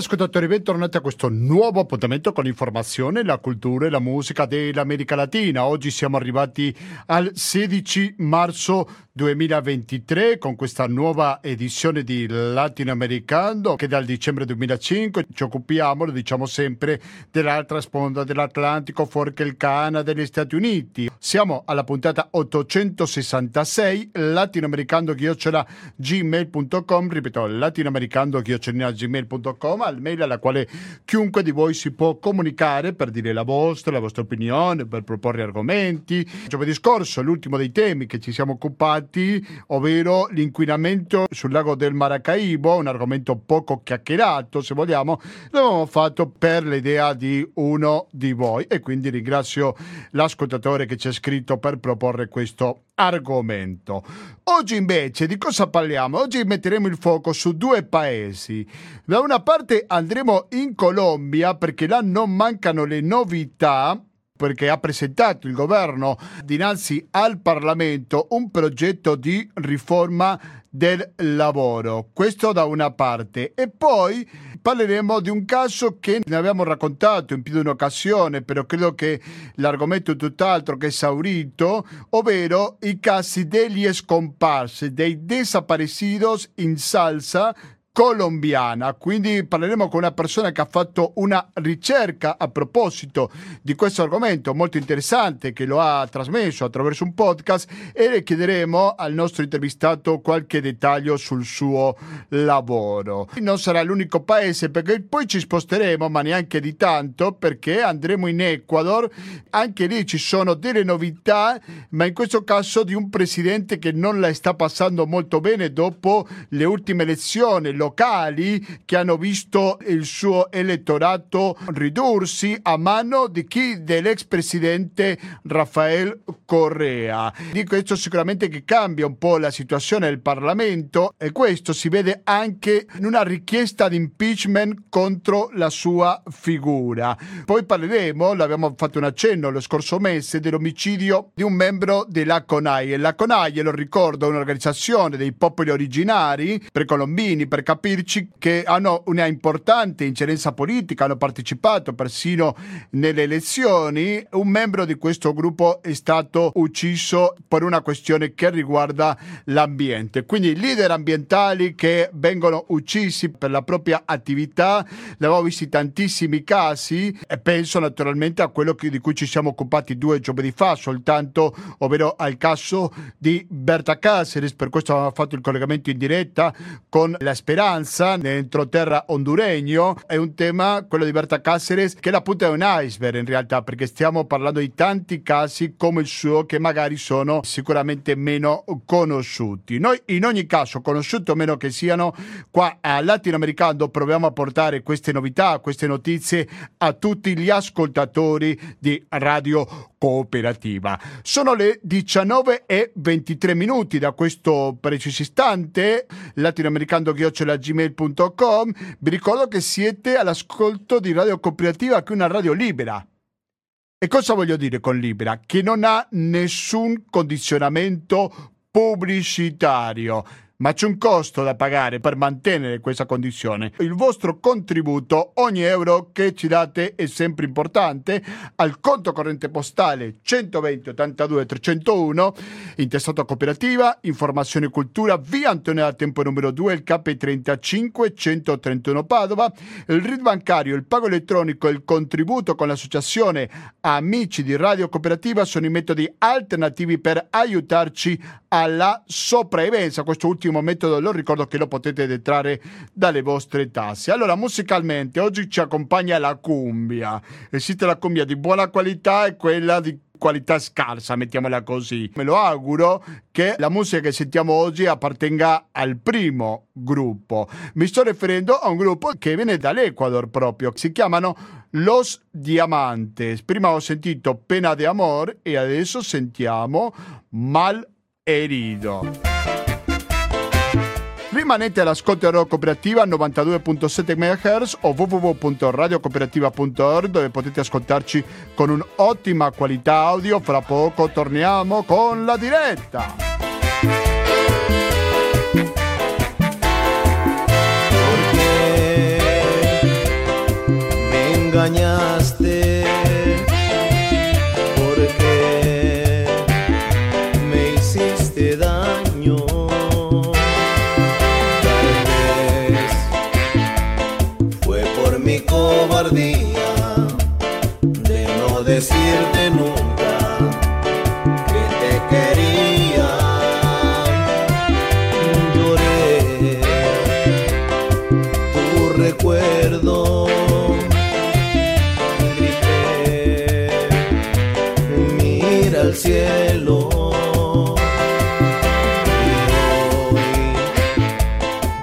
ascoltatori, bentornati a questo nuovo appuntamento con l'informazione, la cultura e la musica dell'America Latina. Oggi siamo arrivati al 16 marzo 2023 con questa nuova edizione di Latinoamericando, che dal dicembre 2005 ci occupiamo, lo diciamo sempre, dell'altra sponda dell'Atlantico, fuori che il Canada e gli Stati Uniti. Siamo alla puntata 866, latinoamericando@gmail.com, ripeto, latinoamericando@gmail.com, al mail alla quale chiunque di voi si può comunicare per dire la vostra opinione, per proporre argomenti. Giovedì scorso, l'ultimo dei temi che ci siamo occupati, ovvero l'inquinamento sul lago del Maracaibo, un argomento poco chiacchierato, se vogliamo, l'abbiamo fatto per l'idea di uno di voi, e quindi ringrazio l'ascoltatore che ci ha scritto per proporre questo argomento. Oggi invece di cosa parliamo? Oggi metteremo il fuoco su due paesi. Da una parte andremo in Colombia, perché là non mancano le novità, perché ha presentato il governo dinanzi al Parlamento un progetto di riforma del lavoro. Questo da una parte. E poi parleremo di un caso che ne abbiamo raccontato in più di un'occasione, però credo che l'argomento è tutt'altro che esaurito, ovvero i casi degli scomparsi, dei desaparecidos in salsa colombiana. Quindi parleremo con una persona che ha fatto una ricerca a proposito di questo argomento molto interessante, che lo ha trasmesso attraverso un podcast, e le chiederemo al nostro intervistato qualche dettaglio sul suo lavoro. Non sarà l'unico paese, perché poi ci sposteremo, ma neanche di tanto, perché andremo in Ecuador. Anche lì ci sono delle novità, ma in questo caso di un presidente che non la sta passando molto bene dopo le ultime elezioni locali, che hanno visto il suo elettorato ridursi a mano di chi? Dell'ex presidente Rafael Correa. Di questo sicuramente che cambia un po' la situazione del Parlamento, e questo si vede anche in una richiesta di impeachment contro la sua figura. Poi parleremo, l'abbiamo fatto un accenno lo scorso mese, dell'omicidio di un membro della Conaie. La Conaie, lo ricordo, è un'organizzazione dei popoli originari precolombini, per capirci, che hanno una importante incidenza politica, hanno partecipato persino nelle elezioni. Un membro di questo gruppo è stato ucciso per una questione che riguarda l'ambiente. Quindi leader ambientali che vengono uccisi per la propria attività, ne avevo visti tantissimi casi, e penso naturalmente a quello di cui ci siamo occupati due giovedì fa soltanto, ovvero al caso di Berta Cáceres. Per questo avevamo fatto il collegamento in diretta con la Speranza nell'entroterra honduregno. È un tema, quello di Berta Cáceres, che è la punta di un iceberg in realtà, perché stiamo parlando di tanti casi come il suo che magari sono sicuramente meno conosciuti. Noi in ogni caso, conosciuti o meno che siano, qua a Latinoamericano proviamo a portare queste novità, queste notizie a tutti gli ascoltatori di Radio Cooperativa. Sono le 19:23 da questo preciso istante. latinoamericando@gmail.com. Vi ricordo che siete all'ascolto di Radio Cooperativa, che è una radio libera. E cosa voglio dire con libera? Che non ha nessun condizionamento pubblicitario, ma c'è un costo da pagare per mantenere questa condizione. Il vostro contributo, ogni euro che ci date, è sempre importante. Al conto corrente postale 120 82 301, intestato Cooperativa, Informazione e Cultura, via Antonella Tempo numero 2, il KP35 131 Padova. Il RID bancario, il pago elettronico e il contributo con l'associazione Amici di Radio Cooperativa sono i metodi alternativi per aiutarci alla sopravvivenza. Questo ultimo metodo lo ricordo che lo potete detrarre dalle vostre tasse. Allora, musicalmente oggi ci accompagna la cumbia. Esiste la cumbia di buona qualità e quella di qualità scarsa, mettiamola così. Me lo auguro che la musica che sentiamo oggi appartenga al primo gruppo. Mi sto riferendo a un gruppo che viene dall'Ecuador proprio, si chiamano Los Diamantes. Prima ho sentito Pena de Amor e adesso sentiamo Mal Herido. Rimanete all'ascolto di Radio Cooperativa 92.7 MHz o www.radiocooperativa.org, dove potete ascoltarci con un'ottima qualità audio. Fra poco torniamo con la diretta. Perché engañaste, porque me hiciste daño. Tal vez fue por mi cobardía de no decirte nunca que te quería. Lloré tu recuerdo. Al cielo, y hoy,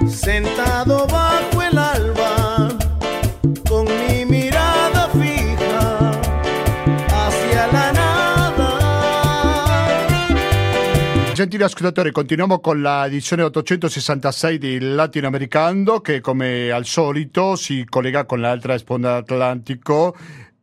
sentado bajo el alba, con mi mirada fija hacia la nada. Gentili ascoltatori, continuiamo con la edizione 866 di Latinoamericando, che come al solito si collega con l'altra sponda dell'Atlantico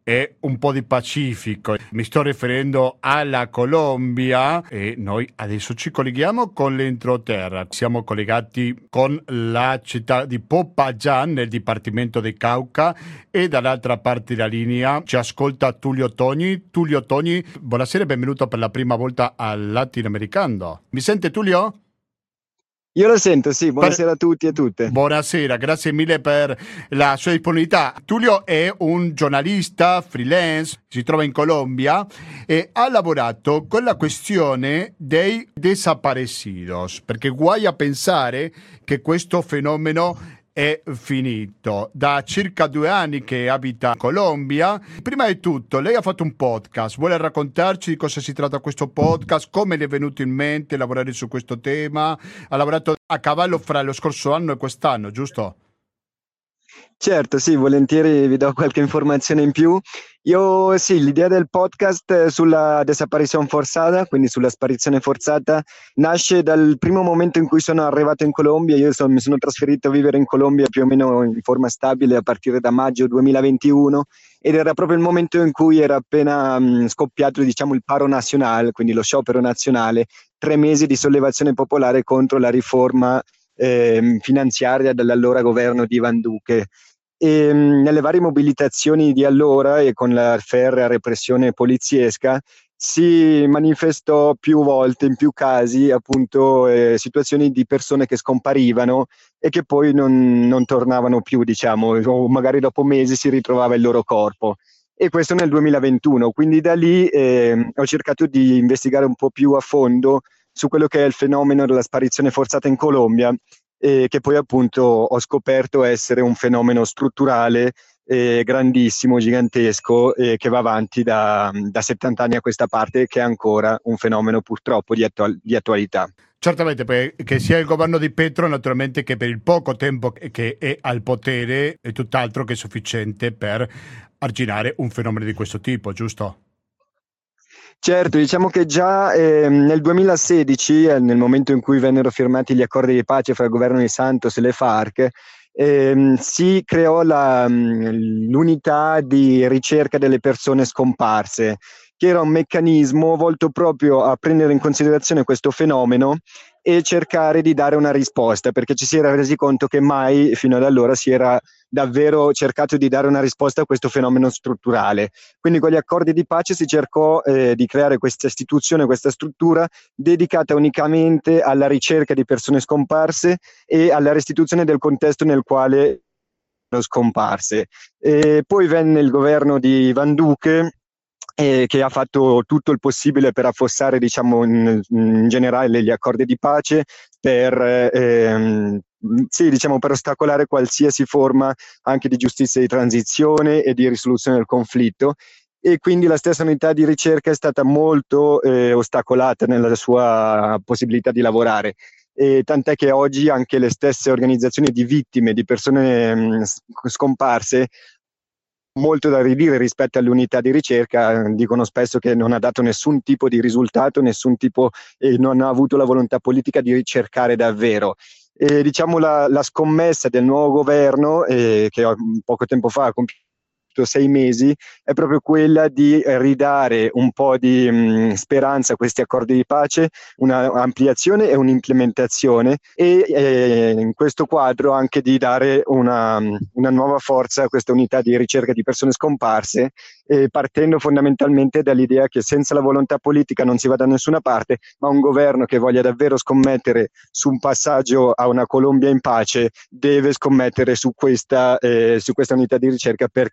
e un po' di Pacifico. Mi sto riferendo alla Colombia e noi adesso ci colleghiamo con l'entroterra. Siamo collegati con la città di Popoyan nel dipartimento del Cauca e dall'altra parte della linea ci ascolta Tullio Togni. Tullio Togni, buonasera e benvenuto per la prima volta al Latinoamericando. Mi sente Tullio? Io la sento, sì. Buonasera a tutti e a tutte. Buonasera, grazie mille per la sua disponibilità. Tullio è un giornalista freelance, si trova in Colombia e ha lavorato con la questione dei desaparecidos, perché guai a pensare che questo fenomeno è finito. Da circa 2 anni che abita in Colombia. Prima di tutto, lei ha fatto un podcast. Vuole raccontarci di cosa si tratta questo podcast? Come le è venuto in mente lavorare su questo tema? Ha lavorato a cavallo fra lo scorso anno e quest'anno, giusto? Certo, sì, volentieri vi do qualche informazione in più. Io, sì, l'idea del podcast sulla desaparizione forzata, quindi sulla sparizione forzata, nasce dal primo momento in cui sono arrivato in Colombia. Io mi sono trasferito a vivere in Colombia più o meno in forma stabile a partire da maggio 2021 ed era proprio il momento in cui era appena scoppiato, diciamo, il paro nazionale, quindi lo sciopero nazionale, 3 mesi di sollevazione popolare contro la riforma finanziaria dall'allora governo di Iván Duque. E nelle varie mobilitazioni di allora e con la ferrea repressione poliziesca si manifestò più volte, in più casi, appunto situazioni di persone che scomparivano e che poi non tornavano più, diciamo, o magari dopo mesi si ritrovava il loro corpo. E questo nel 2021, quindi da lì ho cercato di investigare un po' più a fondo su quello che è il fenomeno della sparizione forzata in Colombia, che poi appunto ho scoperto essere un fenomeno strutturale, grandissimo, gigantesco, che va avanti da 70 anni a questa parte e che è ancora un fenomeno purtroppo di attualità. Certamente, perché sia il governo di Petro, naturalmente, che per il poco tempo che è al potere è tutt'altro che sufficiente per arginare un fenomeno di questo tipo, giusto? Certo, diciamo che già nel 2016, nel momento in cui vennero firmati gli accordi di pace fra il governo di Santos e le FARC, si creò l'unità di ricerca delle persone scomparse, che era un meccanismo volto proprio a prendere in considerazione questo fenomeno e cercare di dare una risposta, perché ci si era resi conto che mai fino ad allora si era davvero cercato di dare una risposta a questo fenomeno strutturale. Quindi con gli accordi di pace si cercò di creare questa istituzione, questa struttura dedicata unicamente alla ricerca di persone scomparse e alla restituzione del contesto nel quale sono scomparse. E poi venne il governo di Iván Duque, che ha fatto tutto il possibile per affossare, diciamo, in generale gli accordi di pace, per ostacolare qualsiasi forma anche di giustizia di transizione e di risoluzione del conflitto. E quindi la stessa unità di ricerca è stata molto ostacolata nella sua possibilità di lavorare. E tant'è che oggi anche le stesse organizzazioni di vittime, di persone scomparse, molto da ridire rispetto all'unità di ricerca, dicono spesso che non ha dato nessun tipo di risultato, non ha avuto la volontà politica di ricercare davvero. E, diciamo, la scommessa del nuovo governo, che poco tempo fa ha compiuto 6 mesi, è proprio quella di ridare un po' di speranza a questi accordi di pace, un'ampliazione e un'implementazione, e in questo quadro anche di dare una nuova forza a questa unità di ricerca di persone scomparse, partendo fondamentalmente dall'idea che senza la volontà politica non si va da nessuna parte, ma un governo che voglia davvero scommettere su un passaggio a una Colombia in pace deve scommettere su questa unità di ricerca per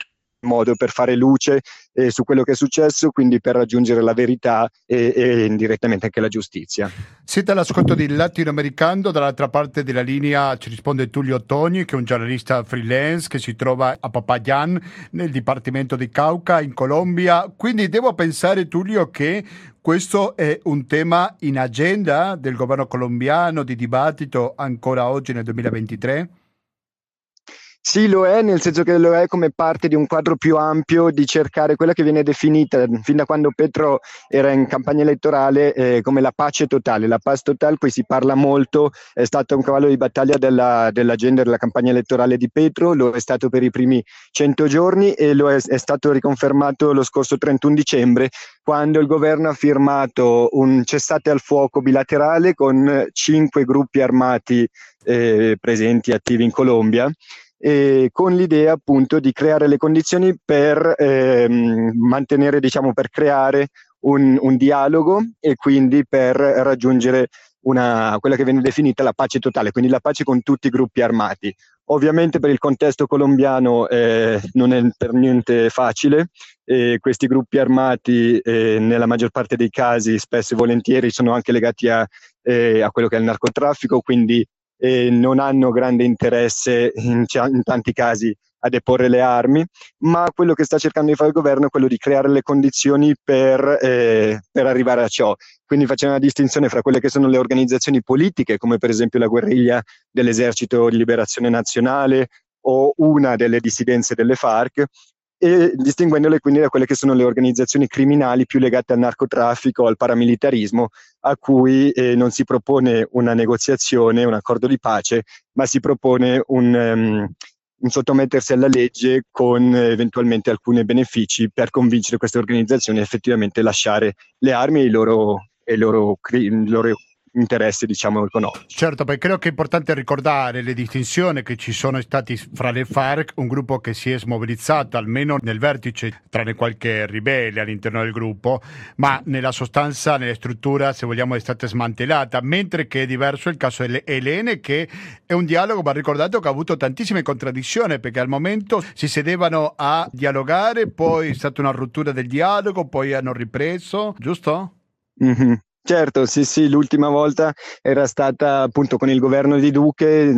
fare luce su quello che è successo, quindi per raggiungere la verità e indirettamente anche la giustizia. Siete all'ascolto di Latinoamericando, dall'altra parte della linea ci risponde Tullio Togni, che è un giornalista freelance che si trova a Popoyan, nel dipartimento di Cauca, in Colombia. Quindi devo pensare, Tullio, che questo è un tema in agenda del governo colombiano, di dibattito ancora oggi nel 2023? Sì, lo è, nel senso che lo è come parte di un quadro più ampio di cercare quella che viene definita fin da quando Petro era in campagna elettorale come la pace totale. La pace totale, qui si parla molto, è stato un cavallo di battaglia dell'agenda della campagna elettorale di Petro, lo è stato per i primi 100 giorni e lo è stato riconfermato lo scorso 31 dicembre, quando il governo ha firmato un cessate al fuoco bilaterale con 5 gruppi armati presenti e attivi in Colombia, e con l'idea appunto di creare le condizioni per mantenere, diciamo, per creare un dialogo e quindi per raggiungere quella che viene definita la pace totale, quindi la pace con tutti i gruppi armati. Ovviamente per il contesto colombiano non è per niente facile, questi gruppi armati nella maggior parte dei casi, spesso e volentieri, sono anche legati a quello che è il narcotraffico, quindi non hanno grande interesse in tanti casi a deporre le armi, ma quello che sta cercando di fare il governo è quello di creare le condizioni per arrivare a ciò. Quindi facendo una distinzione fra quelle che sono le organizzazioni politiche, come per esempio la guerriglia dell'Esercito di Liberazione Nazionale o una delle dissidenze delle FARC, e distinguendole quindi da quelle che sono le organizzazioni criminali più legate al narcotraffico, al paramilitarismo, a cui non si propone una negoziazione, un accordo di pace, ma si propone un sottomettersi alla legge con eventualmente alcuni benefici per convincere queste organizzazioni a effettivamente lasciare le armi e i loro interesse, diciamo, economici. Certo, perché credo che è importante ricordare le distinzioni che ci sono stati fra le FARC, un gruppo che si è smobilizzato almeno nel vertice, tranne qualche ribelle all'interno del gruppo, ma nella sostanza, nella struttura, se vogliamo, è stata smantellata, mentre che è diverso il caso dell'ELN, che è un dialogo, va ricordato, che ha avuto tantissime contraddizioni, perché al momento si sedevano a dialogare, poi è stata una rottura del dialogo, poi hanno ripreso, giusto? Mm-hmm. Certo, sì, l'ultima volta era stata appunto con il governo di Duque,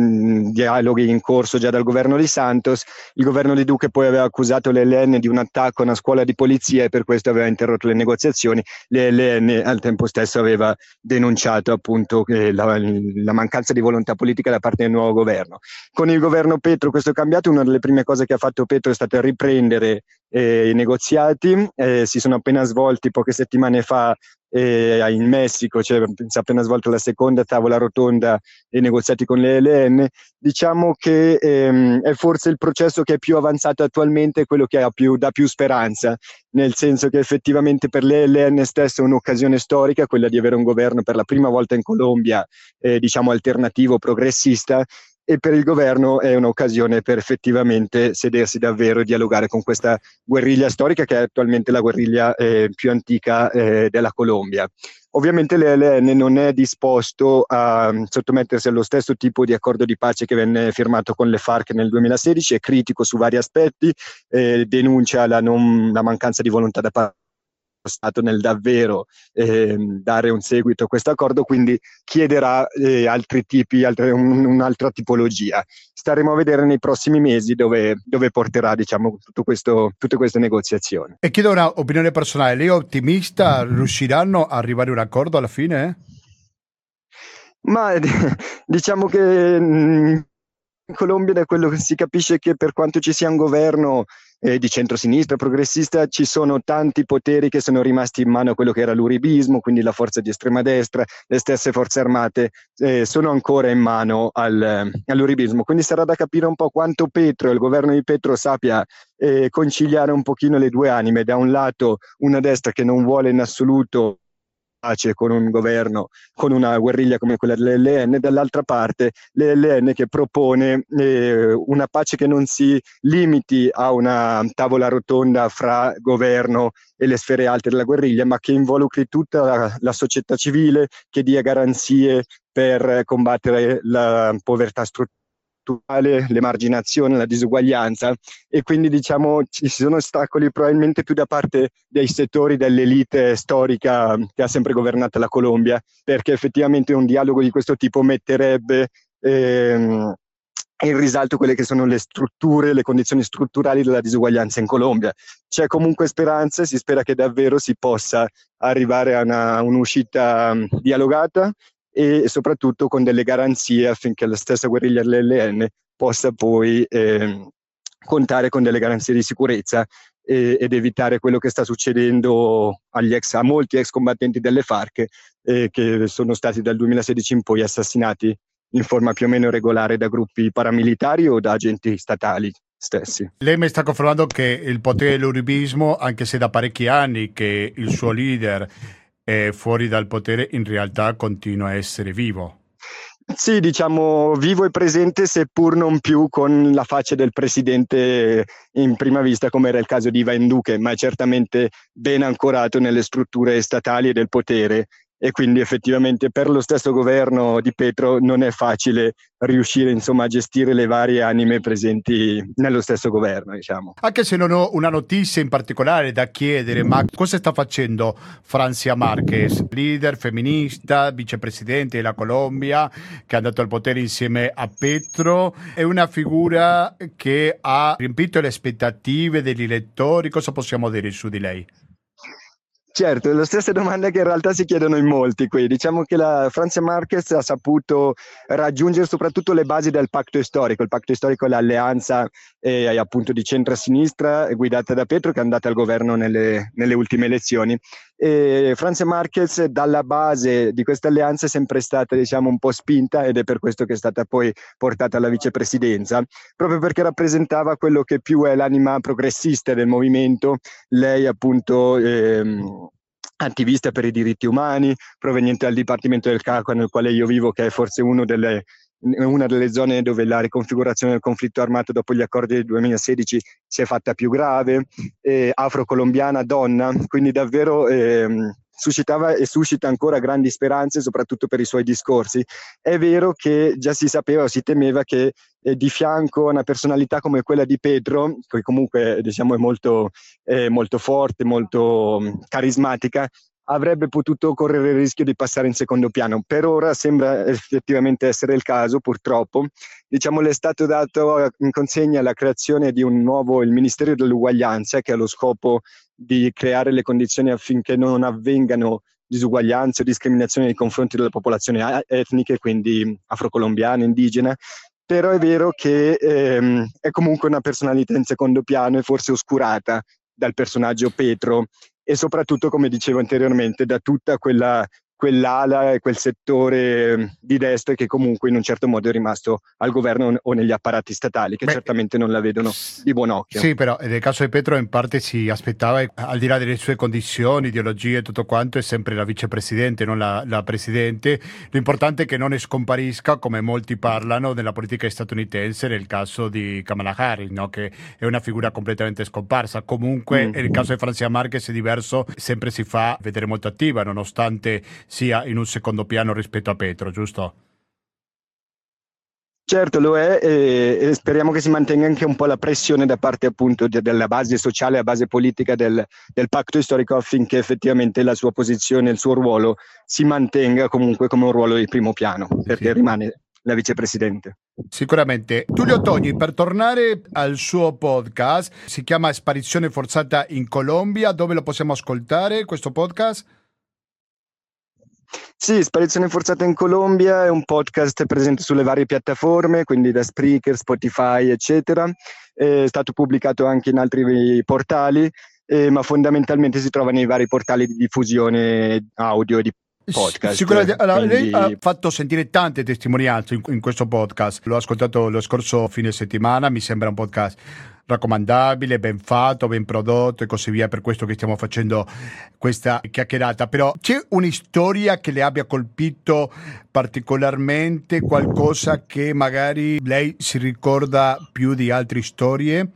dialoghi in corso già dal governo di Santos. Il governo di Duque poi aveva accusato l'ELN di un attacco a una scuola di polizia e per questo aveva interrotto le negoziazioni. L'ELN al tempo stesso aveva denunciato appunto la mancanza di volontà politica da parte del nuovo governo. Con il governo Petro questo è cambiato, una delle prime cose che ha fatto Petro è stata riprendere i negoziati, si sono appena svolti poche settimane fa in Messico, si è appena svolta la seconda tavola rotonda dei negoziati con l'ELN. Diciamo che è forse il processo che è più avanzato attualmente, quello che dà più speranza, nel senso che effettivamente per l'ELN stesso è un'occasione storica, quella di avere un governo per la prima volta in Colombia, diciamo alternativo, progressista, e per il governo è un'occasione per effettivamente sedersi davvero e dialogare con questa guerriglia storica, che è attualmente la guerriglia più antica della Colombia. Ovviamente l'ELN non è disposto a sottomettersi allo stesso tipo di accordo di pace che venne firmato con le FARC nel 2016, è critico su vari aspetti, denuncia la mancanza di volontà da parte Stato nel davvero dare un seguito a questo accordo, quindi chiederà un'altra tipologia. Staremo a vedere nei prossimi mesi dove porterà, diciamo, tutte queste negoziazioni. E chiedo un'opinione personale, lei è ottimista? Riusciranno a arrivare a un accordo alla fine? Ma diciamo che in Colombia, da quello che si capisce, che per quanto ci sia un governo di centrosinistra progressista, ci sono tanti poteri che sono rimasti in mano a quello che era l'uribismo, quindi la forza di estrema destra, le stesse forze armate sono ancora in mano all'uribismo. Quindi sarà da capire un po' quanto Petro, il governo di Petro, sappia conciliare un pochino le due anime, da un lato una destra che non vuole in assoluto con un governo, con una guerriglia come quella dell'ELN, dall'altra parte l'ELN che propone una pace che non si limiti a una tavola rotonda fra governo e le sfere alte della guerriglia, ma che involucri tutta la società civile, che dia garanzie per combattere la povertà strutturale, l'emarginazione, la disuguaglianza, e quindi diciamo ci sono ostacoli probabilmente più da parte dei settori, dell'elite storica che ha sempre governato la Colombia, perché effettivamente un dialogo di questo tipo metterebbe in risalto quelle che sono le strutture, le condizioni strutturali della disuguaglianza in Colombia. C'è comunque speranza e si spera che davvero si possa arrivare a un'uscita dialogata e soprattutto con delle garanzie affinché la stessa guerriglia dell'ELN possa poi contare con delle garanzie di sicurezza ed evitare quello che sta succedendo a molti ex combattenti delle FARC che sono stati dal 2016 in poi assassinati in forma più o meno regolare da gruppi paramilitari o da agenti statali stessi. Lei mi sta confermando che il potere dell'uribismo, anche se da parecchi anni che il suo leader e fuori dal potere, in realtà continua a essere vivo. Sì, diciamo vivo e presente, seppur non più con la faccia del presidente in prima vista, come era il caso di Iván Duque, ma è certamente ben ancorato nelle strutture statali e del potere, e quindi effettivamente per lo stesso governo di Petro non è facile riuscire insomma a gestire le varie anime presenti nello stesso governo, diciamo. Anche se non ho una notizia in particolare da chiedere, ma cosa sta facendo Francia Márquez, leader femminista, vicepresidente della Colombia, che è andato al potere insieme a Petro? È una figura che ha riempito le aspettative degli elettori. Cosa possiamo dire su di lei? Certo, è la stessa domanda che in realtà si chiedono in molti qui. Diciamo che la Francia Márquez ha saputo raggiungere soprattutto le basi del Pacto Histórico. Il Pacto Histórico è l'alleanza appunto di centrosinistra guidata da Petro, che è andata al governo nelle ultime elezioni. E Francia Márquez dalla base di questa alleanza è sempre stata diciamo un po' spinta, ed è per questo che è stata poi portata alla vicepresidenza, proprio perché rappresentava quello che più è l'anima progressista del movimento. Lei appunto attivista per i diritti umani, proveniente dal Dipartimento del Cauca nel quale io vivo, che è forse una delle zone dove la riconfigurazione del conflitto armato dopo gli accordi del 2016 si è fatta più grave, afrocolombiana, donna, quindi davvero suscitava e suscita ancora grandi speranze, soprattutto per i suoi discorsi. È vero che già si sapeva o si temeva che di fianco a una personalità come quella di Petro, che comunque diciamo è molto forte, molto carismatica, avrebbe potuto correre il rischio di passare in secondo piano. Per ora sembra effettivamente essere il caso, purtroppo. Diciamo, le è stato dato in consegna la creazione di il Ministero dell'Uguaglianza, che ha lo scopo di creare le condizioni affinché non avvengano disuguaglianze o discriminazioni nei confronti delle popolazioni etniche, quindi afrocolombiana, indigena. Però è vero che è comunque una personalità in secondo piano e forse oscurata dal personaggio Petro, e soprattutto, come dicevo anteriormente, da tutta quell'ala e quel settore di destra che comunque in un certo modo è rimasto al governo o negli apparati statali, che certamente non la vedono di buon occhio. Sì, però nel caso di Petro in parte si aspettava, al di là delle sue condizioni, ideologie e tutto quanto, è sempre la vicepresidente, non la presidente. L'importante è che non scomparisca, come molti parlano, della politica statunitense nel caso di Kamala Harris, no? Che è una figura completamente scomparsa. Comunque nel caso di Francia Márquez è diverso, sempre si fa vedere molto attiva, nonostante sia in un secondo piano rispetto a Petro, giusto? Certo, lo è, e speriamo che si mantenga anche un po' la pressione da parte appunto della base sociale, la base politica del Pacto Histórico, affinché effettivamente la sua posizione, il suo ruolo si mantenga comunque come un ruolo di primo piano, perché rimane la vicepresidente. Sicuramente. Tullio Togni, per tornare al suo podcast, si chiama Sparizione forzata in Colombia. Dove lo possiamo ascoltare questo podcast? Sì, Sparizione Forzata in Colombia è un podcast presente sulle varie piattaforme, quindi da Spreaker, Spotify, eccetera. È stato pubblicato anche in altri portali, ma fondamentalmente si trova nei vari portali di diffusione audio e di podcast. Sicuramente, allora, quindi... lei ha fatto sentire tante testimonianze in questo podcast. L'ho ascoltato lo scorso fine settimana, mi sembra un podcast raccomandabile, ben fatto, ben prodotto e così via, per questo che stiamo facendo questa chiacchierata. Però c'è una storia che le abbia colpito particolarmente, qualcosa che magari lei si ricorda più di altre storie?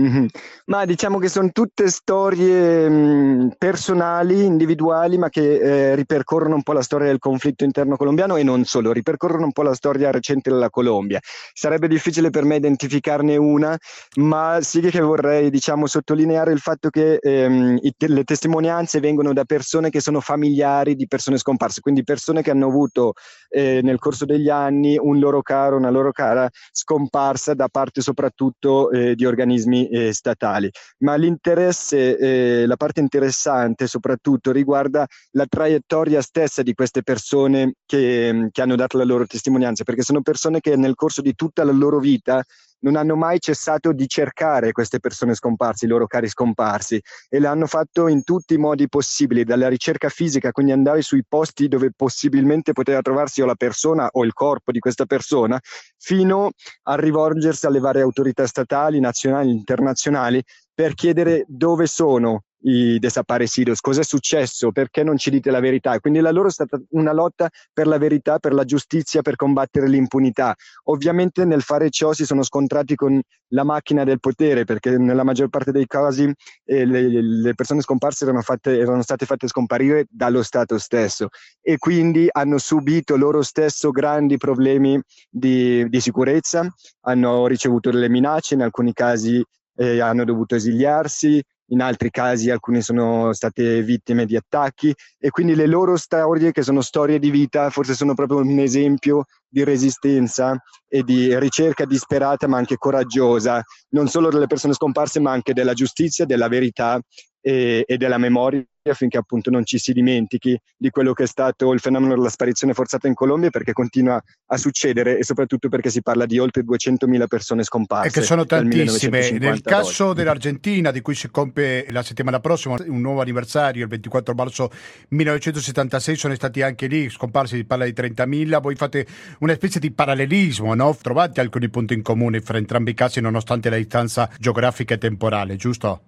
Mm-hmm. Ma diciamo che sono tutte storie personali, individuali, ma che ripercorrono un po' la storia del conflitto interno colombiano e non solo, ripercorrono un po' la storia recente della Colombia. Sarebbe difficile per me identificarne una, ma sì che vorrei, diciamo, sottolineare il fatto che le testimonianze vengono da persone che sono familiari di persone scomparse, quindi persone che hanno avuto nel corso degli anni un loro caro, una loro cara scomparsa da parte soprattutto di organismi statali. Ma l'interesse, la parte interessante soprattutto riguarda la traiettoria stessa di queste persone che hanno dato la loro testimonianza, perché sono persone che nel corso di tutta la loro vita non hanno mai cessato di cercare queste persone scomparse, i loro cari scomparsi, e l'hanno fatto in tutti i modi possibili, dalla ricerca fisica, quindi andare sui posti dove possibilmente poteva trovarsi o la persona o il corpo di questa persona, fino a rivolgersi alle varie autorità statali, nazionali, internazionali, per chiedere dove sono i desaparecidos, cosa è successo, perché non ci dite la verità. Quindi la loro è stata una lotta per la verità, per la giustizia, per combattere l'impunità. Ovviamente nel fare ciò si sono scontrati con la macchina del potere, perché nella maggior parte dei casi le persone scomparse erano state fatte scomparire dallo Stato stesso, e quindi hanno subito loro stesso grandi problemi di sicurezza, hanno ricevuto delle minacce, in alcuni casi hanno dovuto esiliarsi, in altri casi alcune sono state vittime di attacchi, e quindi le loro storie, che sono storie di vita, forse sono proprio un esempio di resistenza e di ricerca disperata ma anche coraggiosa, non solo delle persone scomparse ma anche della giustizia, della verità e della memoria, affinché appunto non ci si dimentichi di quello che è stato il fenomeno della sparizione forzata in Colombia, perché continua a succedere e soprattutto perché si parla di oltre 200.000 persone scomparse, e che sono tantissime. Nel caso dell'Argentina, di cui si compie la settimana prossima un nuovo anniversario, il 24 marzo 1976, sono stati anche lì scomparsi, si parla di 30.000. voi fate una specie di parallelismo, no? Trovate alcuni punti in comune fra entrambi i casi nonostante la distanza geografica e temporale, giusto?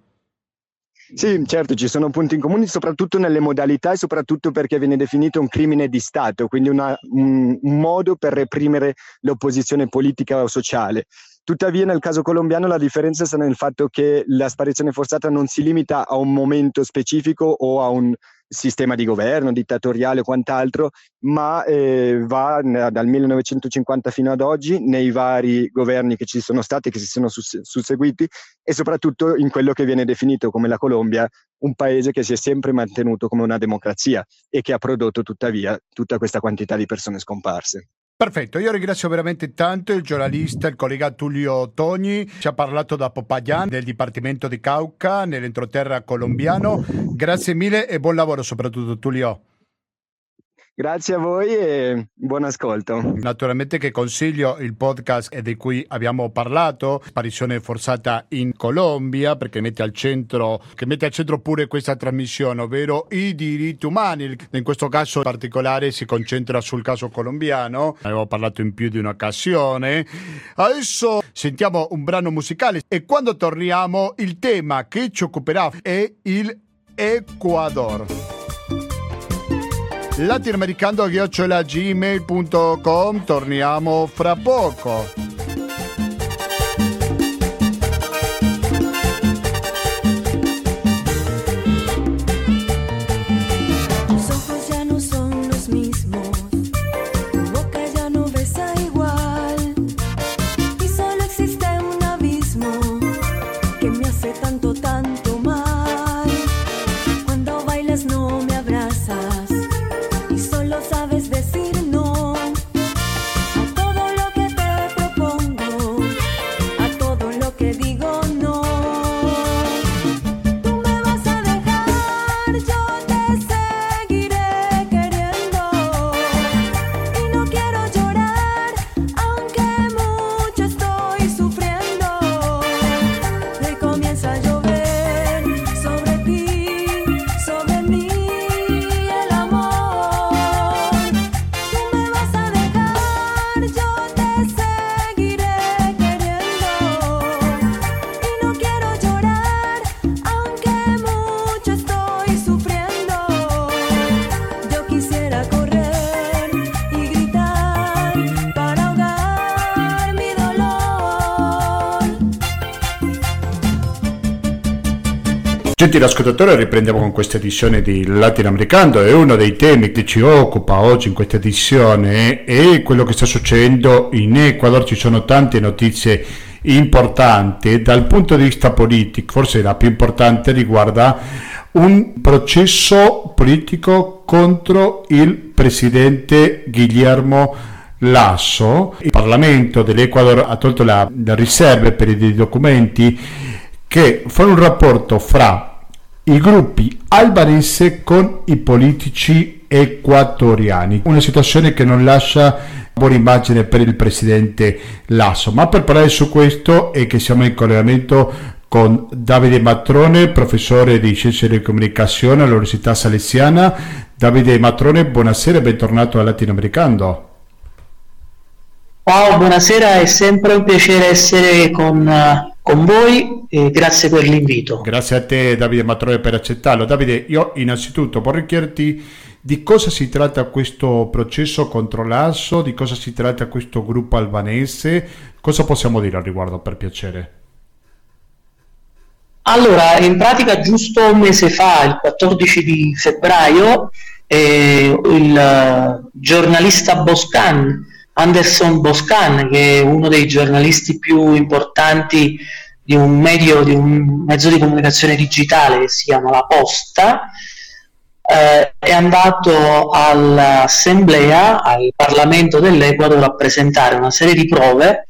Sì, certo, ci sono punti in comune, soprattutto nelle modalità e soprattutto perché viene definito un crimine di Stato, quindi un modo per reprimere l'opposizione politica o sociale. Tuttavia nel caso colombiano la differenza sta nel fatto che la sparizione forzata non si limita a un momento specifico o a un sistema di governo, dittatoriale o quant'altro, ma va dal 1950 fino ad oggi nei vari governi che ci sono stati, che si sono susseguiti, e soprattutto in quello che viene definito come la Colombia, un paese che si è sempre mantenuto come una democrazia e che ha prodotto tuttavia tutta questa quantità di persone scomparse. Perfetto, io ringrazio veramente tanto il giornalista, il collega Tullio Togni, ci ha parlato da Popoyan, del Dipartimento di Cauca, nell'entroterra colombiano. Grazie mille e buon lavoro soprattutto, Tullio. Grazie a voi e buon ascolto. Naturalmente che consiglio il podcast di cui abbiamo parlato, Sparizione forzata in Colombia, perché mette al centro pure questa trasmissione, ovvero i diritti umani. In questo caso in particolare si concentra sul caso colombiano, avevo parlato in più di un'occasione. Adesso sentiamo un brano musicale e quando torniamo il tema che ci occuperà è il Ecuador. Latinoamericando@gmail.com, torniamo fra poco. Tus ojos ya no son los mismos, tu boca ya no besa igual, y solo existe un abismo que me hace tanto, tanto mal. Cuando bailas no me abrazas, solo sabes decir no a todo lo que te propongo. Senti l'ascoltatore, riprendiamo con questa edizione di Latinoamericando, e uno dei temi che ci occupa oggi in questa edizione è quello che sta succedendo in Ecuador. Ci sono tante notizie importanti dal punto di vista politico, forse la più importante riguarda un processo politico contro il presidente Guillermo Lasso. Il Parlamento dell'Ecuador ha tolto le riserve per i documenti che fa un rapporto fra i gruppi albanese con i politici equatoriani. Una situazione che non lascia buona immagine per il presidente Lasso. Ma per parlare su questo è che siamo in collegamento con Davide Matrone, professore di Scienze delle Comunicazioni all'Università Salesiana. Davide Matrone, buonasera e bentornato a Latinoamericando. Ciao, buonasera, è sempre un piacere essere con voi e grazie per l'invito. Grazie a te Davide Matrone per accettarlo. Davide, io innanzitutto vorrei chiederti di cosa si tratta questo processo contro Lasso, di cosa si tratta questo gruppo albanese, cosa possiamo dire al riguardo per piacere? Allora, in pratica giusto un mese fa, il 14 di febbraio, il giornalista Anderson Boscan, che è uno dei giornalisti più importanti di un mezzo di comunicazione digitale che si chiama La Posta, è andato all'assemblea, al Parlamento dell'Ecuador, a presentare una serie di prove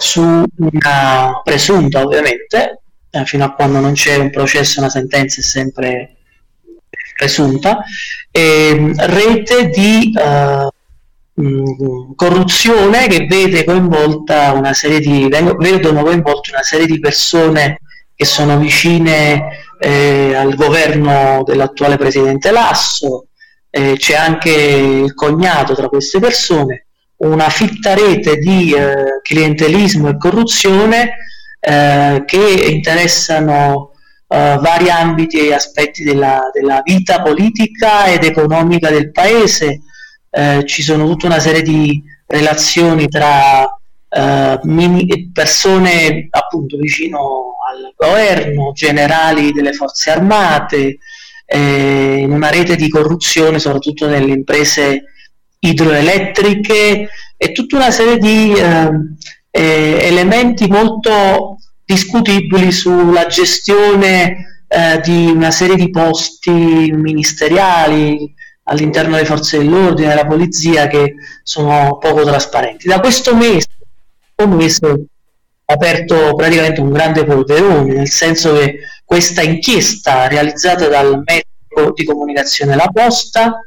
su una presunta, ovviamente, fino a quando non c'è un processo, una sentenza è sempre presunta, rete di corruzione che vedono coinvolte una serie di persone che sono vicine al governo dell'attuale presidente Lasso, c'è anche il cognato tra queste persone, una fitta rete di clientelismo e corruzione che interessano vari ambiti e aspetti della vita politica ed economica del paese. Ci sono tutta una serie di relazioni tra persone appunto vicino al governo, generali delle forze armate, in una rete di corruzione soprattutto nelle imprese idroelettriche, e tutta una serie di elementi molto discutibili sulla gestione di una serie di posti ministeriali all'interno delle forze dell'ordine, della polizia, che sono poco trasparenti. Da questo mese è aperto praticamente un grande polverone, nel senso che questa inchiesta realizzata dal mezzo di comunicazione La Posta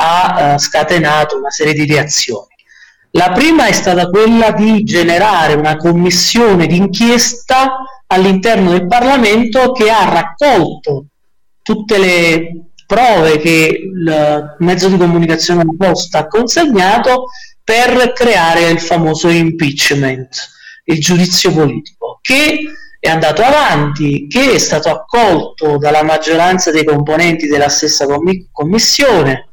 ha scatenato una serie di reazioni. La prima è stata quella di generare una commissione d'inchiesta all'interno del Parlamento che ha raccolto tutte le prove che il mezzo di comunicazione apposta ha consegnato per creare il famoso impeachment, il giudizio politico, che è andato avanti, che è stato accolto dalla maggioranza dei componenti della stessa commissione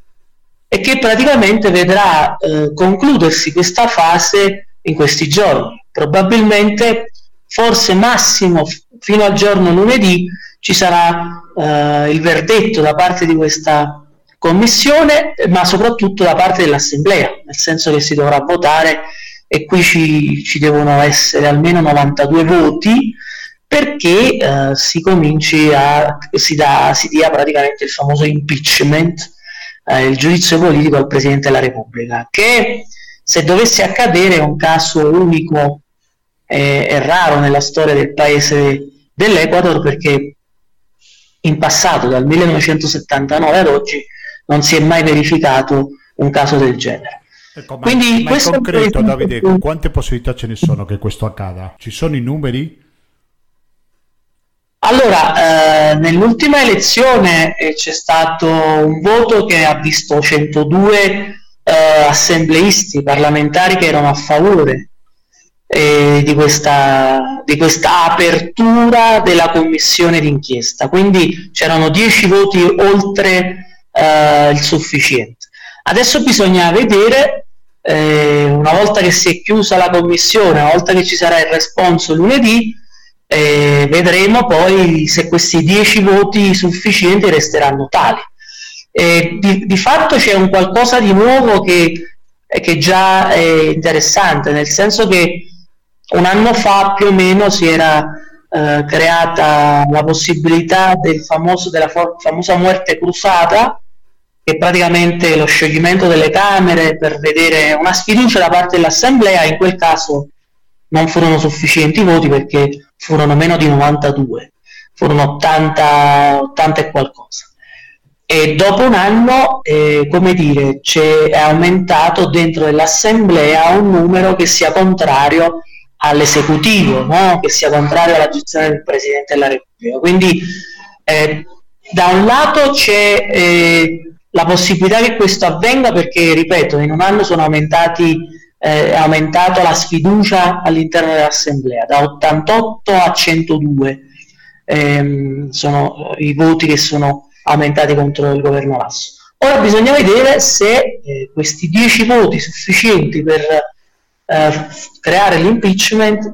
e che praticamente vedrà concludersi questa fase in questi giorni. Probabilmente, forse massimo fino al giorno lunedì, ci sarà il verdetto da parte di questa commissione, ma soprattutto da parte dell'assemblea, nel senso che si dovrà votare e qui ci devono essere almeno 92 voti perché si dia praticamente il famoso impeachment, il giudizio politico al Presidente della Repubblica, che se dovesse accadere è un caso unico e raro nella storia del paese dell'Ecuador, perché in passato, dal 1979 ad oggi, non si è mai verificato un caso del genere. Ecco, quindi ma in concreto, Davide, quante possibilità ce ne sono che questo accada? Ci sono i numeri? Allora, nell'ultima elezione c'è stato un voto che ha visto 102 assembleisti parlamentari che erano a favore di questa apertura della commissione d'inchiesta, quindi c'erano 10 voti oltre il sufficiente. Adesso bisogna vedere, una volta che si è chiusa la commissione, una volta che ci sarà il responso lunedì, Vedremo poi se questi 10 voti sufficienti resteranno tali. Di fatto c'è un qualcosa di nuovo che già è interessante, nel senso che un anno fa più o meno si era creata la possibilità della famosa muerte cruzata, che praticamente lo scioglimento delle Camere per vedere una sfiducia da parte dell'Assemblea. In quel caso non furono sufficienti voti, perché furono meno di 92, furono 80 e qualcosa. E dopo un anno, è aumentato dentro dell'Assemblea un numero che sia contrario all'esecutivo, no? Che sia contrario alla gestione del Presidente della Repubblica. Quindi da un lato c'è la possibilità che questo avvenga, perché, ripeto, in un anno è aumentata la sfiducia all'interno dell'Assemblea, da 88 a 102 sono i voti che sono aumentati contro il governo Lasso. Ora bisogna vedere se questi 10 voti sufficienti per creare l'impeachment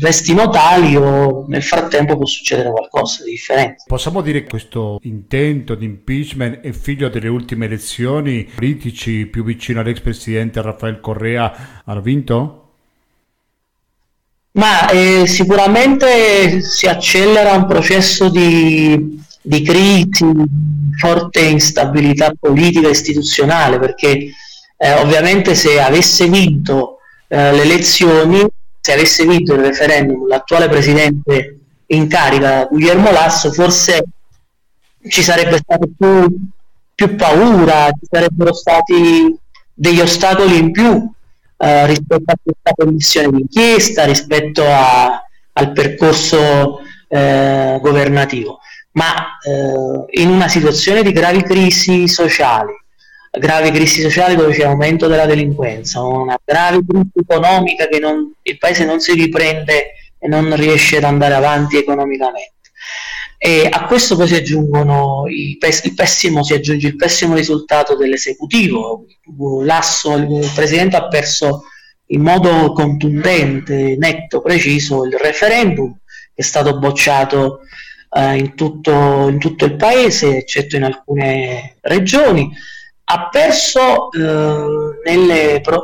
restino tali, o nel frattempo può succedere qualcosa di differente. Possiamo dire che questo intento di impeachment è figlio delle ultime elezioni? Politici più vicino all'ex presidente Rafael Correa hanno vinto? Ma sicuramente si accelera un processo di crisi, forte instabilità politica e istituzionale, perché ovviamente se avesse vinto le elezioni, se avesse vinto il referendum l'attuale presidente in carica, Guillermo Lasso, forse ci sarebbe stata più paura, ci sarebbero stati degli ostacoli in più rispetto a questa commissione d'inchiesta, rispetto al percorso governativo. Ma in una situazione di gravi crisi sociali dove c'è aumento della delinquenza, una grave crisi economica che il paese non si riprende e non riesce ad andare avanti economicamente, e a questo poi si aggiunge il pessimo risultato dell'esecutivo. Lasso, il presidente, ha perso in modo contundente, netto, preciso il referendum, che è stato bocciato in tutto il paese, eccetto in alcune regioni. Ha perso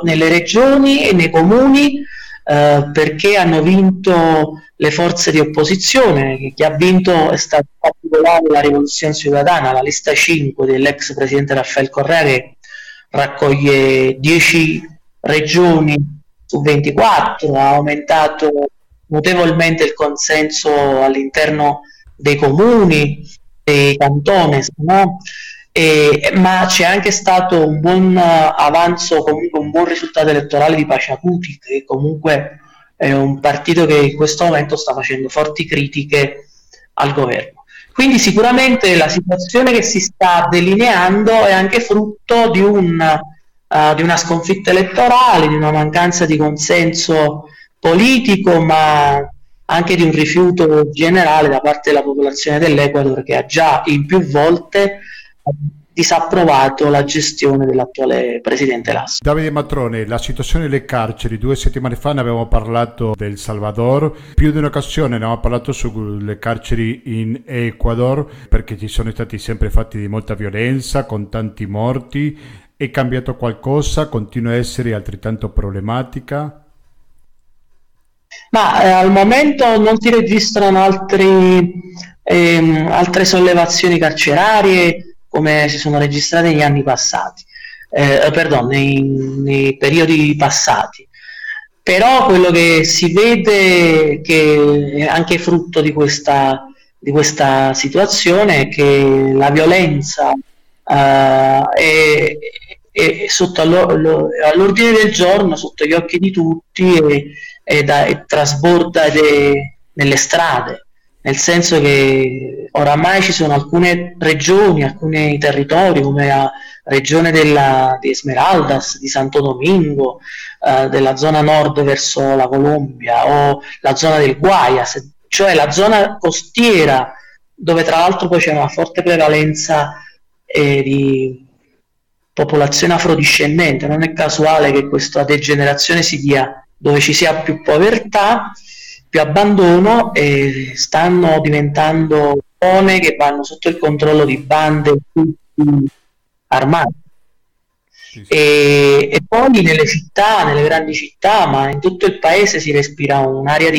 nelle regioni e nei comuni perché hanno vinto le forze di opposizione. Chi ha vinto è stata in particolare la Rivoluzione Ciudadana, la lista 5 dell'ex presidente Rafael Correa, che raccoglie 10 regioni su 24, ha aumentato notevolmente il consenso all'interno dei comuni, dei cantones, no? Ma c'è anche stato un buon avanzo, comunque un buon risultato elettorale di Pachakuti, che comunque è un partito che in questo momento sta facendo forti critiche al governo. Quindi sicuramente la situazione che si sta delineando è anche frutto di una sconfitta elettorale, di una mancanza di consenso politico, ma anche di un rifiuto generale da parte della popolazione dell'Ecuador, che ha già in più volte disapprovato la gestione dell'attuale presidente Lasso. Davide Matrone, la situazione delle carceri, 2 settimane fa ne abbiamo parlato del Salvador, più di un'occasione ne abbiamo parlato sulle carceri in Ecuador, perché ci sono stati sempre fatti di molta violenza, con tanti morti. È cambiato qualcosa? Continua a essere altrettanto problematica? Ma al momento non si registrano altre sollevazioni carcerarie come si sono registrate negli anni passati, nei periodi passati. Però quello che si vede, che è anche frutto di questa situazione, è che la violenza è sotto all'ordine del giorno, sotto gli occhi di tutti, e trasborda nelle strade, nel senso che oramai ci sono alcune regioni, alcuni territori, come la regione di Esmeraldas, di Santo Domingo, della zona nord verso la Colombia, o la zona del Guayas, cioè la zona costiera, dove tra l'altro poi c'è una forte prevalenza di popolazione afrodiscendente. Non è casuale che questa degenerazione si dia dove ci sia più povertà, più abbandono e stanno diventando zone che vanno sotto il controllo di bande armate. E poi nelle città, nelle grandi città, ma in tutto il paese si respira un'area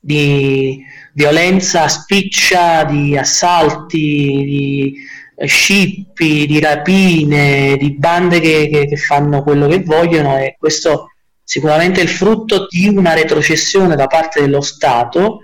di violenza spiccia, di assalti, di scippi, di rapine, di bande che fanno quello che vogliono, e questo sicuramente è il frutto di una retrocessione da parte dello Stato,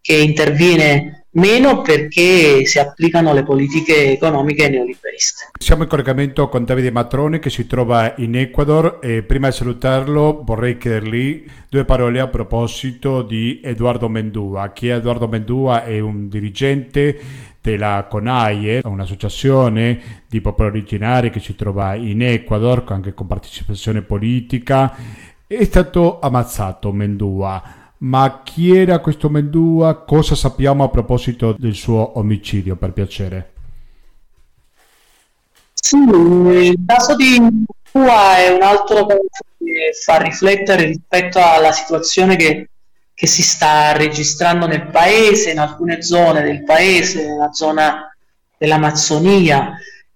che interviene meno perché si applicano le politiche economiche neoliberiste. Siamo in collegamento con Davide Matrone, che si trova in Ecuador, e prima di salutarlo vorrei chiedergli due parole a proposito di Eduardo Mendúa. Chi è Eduardo Mendúa? È un dirigente della Conaie, un'associazione di popoli originari che si trova in Ecuador, anche con partecipazione politica. È stato ammazzato Mendúa. Ma chi era questo Mendúa? Cosa sappiamo a proposito del suo omicidio, per piacere? Sì, il caso di Mendúa è un altro caso che fa riflettere rispetto alla situazione che si sta registrando nel paese, in alcune zone del paese, nella zona dell'Amazzonia.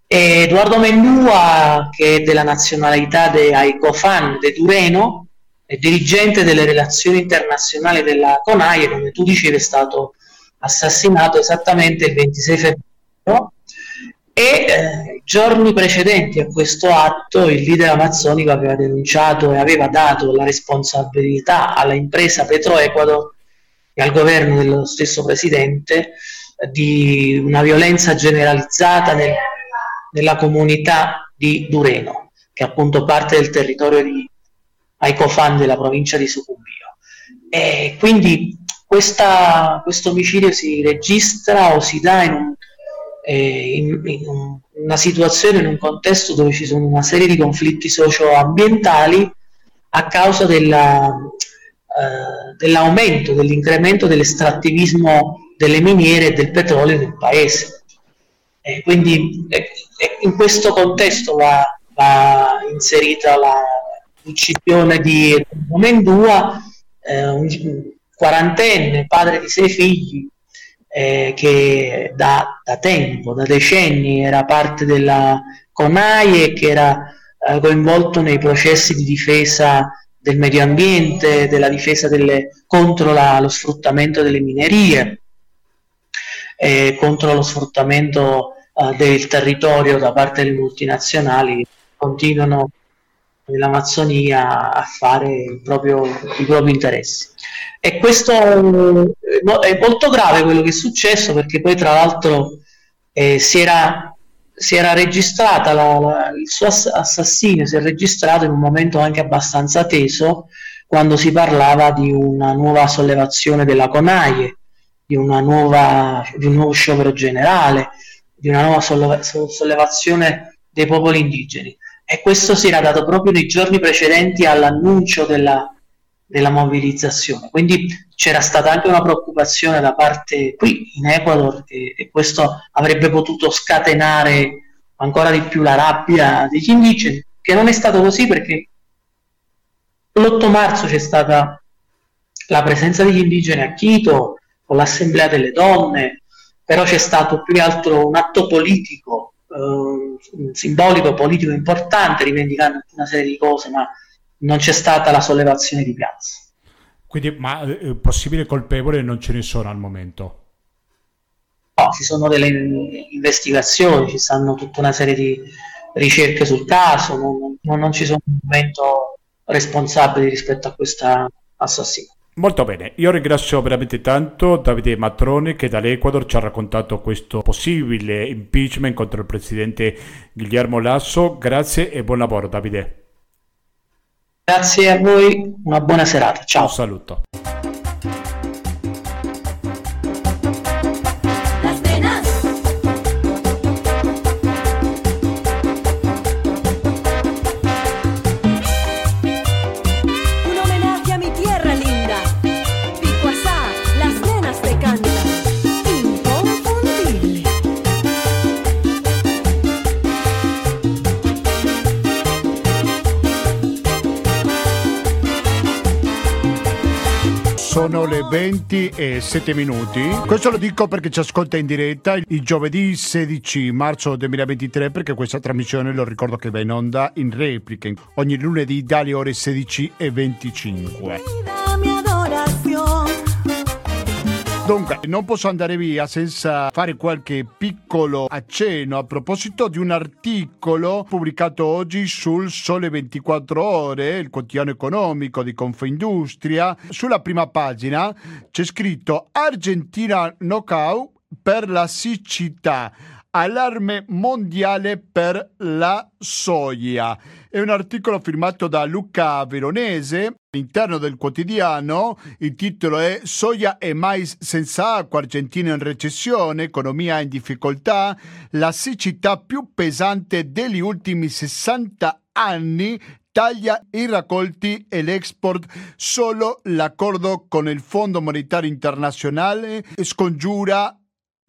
Eduardo Mendúa, che è della nazionalità de Aicofan, de Tureno, è dirigente delle relazioni internazionali della Conaie, come tu dicevi, è stato assassinato esattamente il 26 febbraio e giorni precedenti a questo atto il leader amazzonico aveva denunciato e aveva dato la responsabilità alla impresa Petroecuador e al governo dello stesso presidente di una violenza generalizzata nella comunità di Dureno, che è appunto parte del territorio di Aicofan della provincia di Sucumbío. E quindi questo omicidio si registra o si dà in una situazione, in un contesto dove ci sono una serie di conflitti socio-ambientali a causa dell'aumento, dell'incremento dell'estrattivismo delle miniere e del petrolio nel paese. Quindi in questo contesto va inserita l'uccisione di Mendúa, un quarantenne, padre di 6 figli, che da tempo, da decenni, era parte della Conaie e che era coinvolto nei processi di difesa del medio ambiente, della difesa contro lo sfruttamento delle minerie, contro lo sfruttamento del territorio da parte delle multinazionali, che continuano dell'Amazzonia a fare i propri interessi. E questo è molto grave quello che è successo, perché poi tra l'altro si era registrata il suo assassinio, si è registrato in un momento anche abbastanza teso, quando si parlava di una nuova sollevazione della Conaie, di un nuovo sciopero generale, di una nuova sollevazione dei popoli indigeni. E questo si era dato proprio nei giorni precedenti all'annuncio della mobilizzazione. Quindi c'era stata anche una preoccupazione da parte qui in Ecuador, che questo avrebbe potuto scatenare ancora di più la rabbia degli indigeni, che non è stato così, perché l'8 marzo c'è stata la presenza degli indigeni a Quito con l'assemblea delle donne, però c'è stato più che altro un atto politico, simbolico, politico importante, rivendicando una serie di cose, ma non c'è stata la sollevazione di piazza. Quindi, ma possibili colpevoli non ce ne sono al momento? No, ci sono delle investigazioni, ci stanno tutta una serie di ricerche sul caso, non ci sono al momento responsabili rispetto a questa assassino. Molto bene, io ringrazio veramente tanto Davide Matrone, che dall'Ecuador ci ha raccontato questo possibile impeachment contro il presidente Guillermo Lasso. Grazie e buon lavoro, Davide. Grazie a voi, una buona serata, ciao. Un saluto. Sono le 20:07. Questo lo dico perché ci ascolta in diretta il giovedì 16 marzo 2023, perché questa trasmissione, lo ricordo, che va in onda in replica ogni lunedì dalle ore 16:25. Dunque, non posso andare via senza fare qualche piccolo accenno a proposito di un articolo pubblicato oggi sul Sole 24 Ore, il quotidiano economico di Confindustria. Sulla prima pagina c'è scritto: Argentina knockout per la siccità, allarme mondiale per la soia. È un articolo firmato da Luca Veronese. All'interno del quotidiano il titolo è: Soia e mais senza acqua, Argentina in recessione, economia in difficoltà, la siccità più pesante degli ultimi 60 anni taglia i raccolti e l'export. Solo l'accordo con il Fondo Monetario Internazionale scongiura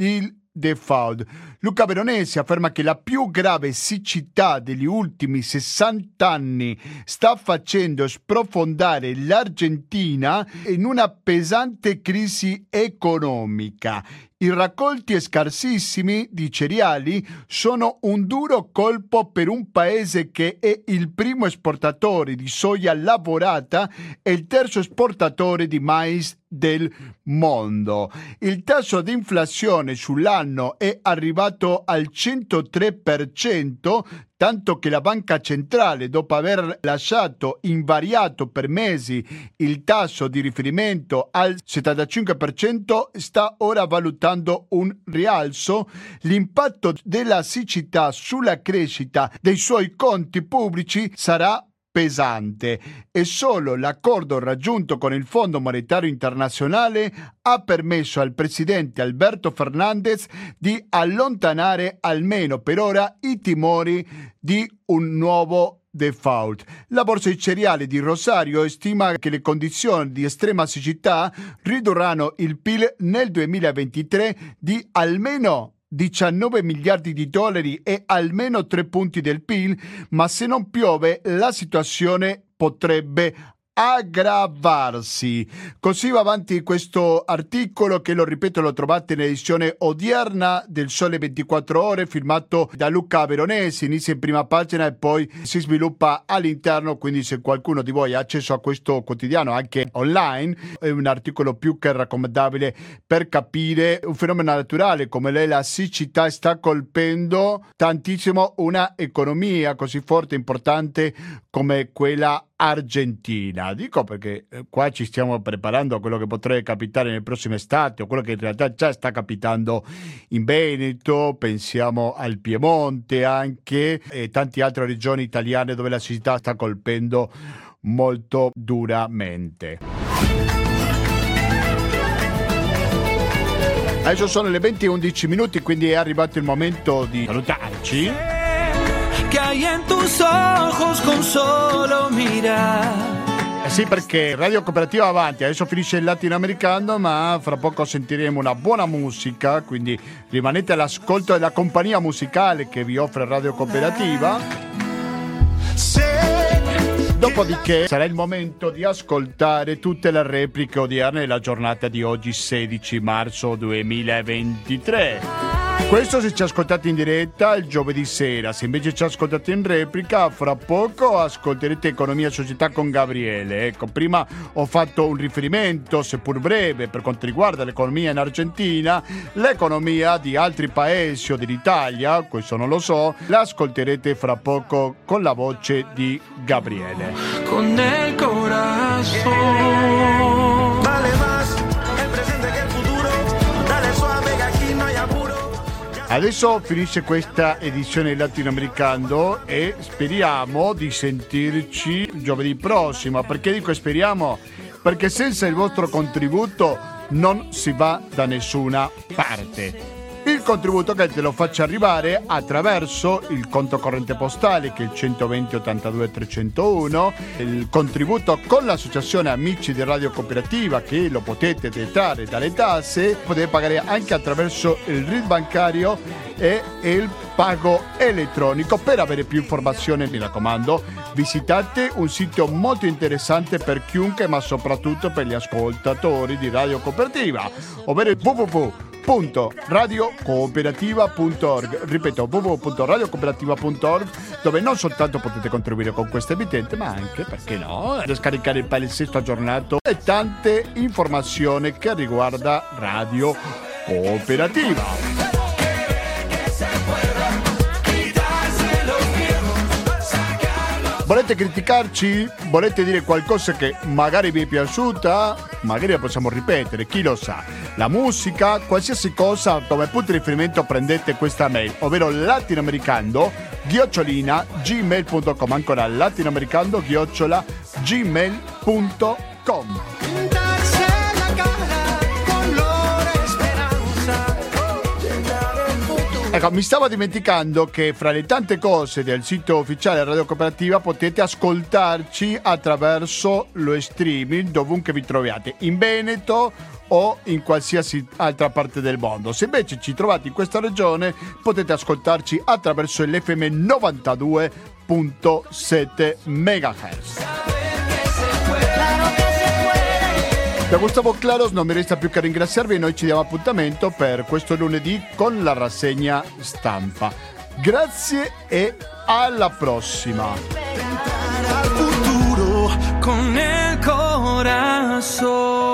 il default. Luca Veronesi afferma che la più grave siccità degli ultimi 60 anni sta facendo sprofondare l'Argentina in una pesante crisi economica. I raccolti scarsissimi di cereali sono un duro colpo per un paese che è il primo esportatore di soia lavorata e il terzo esportatore di mais del mondo. Il tasso di inflazione sull'anno è arrivato al 103%, tanto che la banca centrale, dopo aver lasciato invariato per mesi il tasso di riferimento al 75%, sta ora valutando un rialzo. L'impatto della siccità sulla crescita dei suoi conti pubblici sarà pesante e solo l'accordo raggiunto con il Fondo Monetario Internazionale ha permesso al presidente Alberto Fernández di allontanare, almeno per ora, i timori di un nuovo default. La borsa di cereali di Rosario stima che le condizioni di estrema siccità ridurranno il PIL nel 2023 di almeno $19 miliardi e almeno 3 punti del PIL, ma se non piove la situazione potrebbe aggravarsi. Così va avanti questo articolo che, lo ripeto, lo trovate nell'edizione odierna del Sole 24 Ore, firmato da Luca Veronesi. Inizia in prima pagina e poi si sviluppa all'interno, quindi se qualcuno di voi ha accesso a questo quotidiano anche online, è un articolo più che raccomandabile per capire un fenomeno naturale come la siccità sta colpendo tantissimo una economia così forte e importante come quella argentina. Dico perché qua ci stiamo preparando a quello che potrebbe capitare nel prossimo estate, o quello che in realtà già sta capitando in Veneto, pensiamo al Piemonte anche, e tante altre regioni italiane dove la siccità sta colpendo molto duramente. Adesso sono le 20:11, quindi è arrivato il momento di salutarci. Sì, perché Radio Cooperativa avanti, adesso finisce il Latinoamericando, ma fra poco sentiremo una buona musica, quindi rimanete all'ascolto della compagnia musicale che vi offre Radio Cooperativa. Dopodiché sarà il momento di ascoltare tutte le repliche odierne della giornata di oggi, 16 marzo 2023. Questo se ci ascoltate in diretta il giovedì sera, se invece ci ascoltate in replica, fra poco ascolterete Economia e Società con Gabriele. Ecco, prima ho fatto un riferimento, seppur breve, per quanto riguarda l'economia in Argentina, l'economia di altri paesi o dell'Italia, questo non lo so, l'ascolterete fra poco con la voce di Gabriele. Con el corazón. Dale más, el presente che il futuro. Dale suave che aquí no hay apuro. Adesso finisce questa edizione Latinoamericando e speriamo di sentirci giovedì prossimo. Perché dico speriamo? Perché senza il vostro contributo non si va da nessuna parte. Il contributo che te lo faccio arrivare attraverso il conto corrente postale, che è il 120 82 301, il contributo con l'associazione Amici di Radio Cooperativa, che lo potete detrarre dalle tasse, potete pagare anche attraverso il RID bancario e il pago elettronico. Per avere più informazioni, mi raccomando, visitate un sito molto interessante per chiunque, ma soprattutto per gli ascoltatori di Radio Cooperativa, ovvero www.radiocooperativa.org, ripeto www.radiocooperativa.org, dove non soltanto potete contribuire con questa emittente, ma anche, perché no, scaricare il palinsesto aggiornato e tante informazioni che riguarda Radio Cooperativa. Volete criticarci? Volete dire qualcosa che magari vi è piaciuta? Magari la possiamo ripetere, chi lo sa. La musica, qualsiasi cosa, come punto di riferimento prendete questa mail, ovvero latinoamericando@gmail.com, ancora latinoamericando@gmail.com. Ecco, mi stavo dimenticando che fra le tante cose del sito ufficiale Radio Cooperativa potete ascoltarci attraverso lo streaming dovunque vi troviate, in Veneto o in qualsiasi altra parte del mondo. Se invece ci trovate in questa regione potete ascoltarci attraverso l'FM 92.7 MHz. Da Gustavo Claros non mi resta più che ringraziarvi e noi ci diamo appuntamento per questo lunedì con la rassegna stampa. Grazie e alla prossima. Al futuro con il corazón.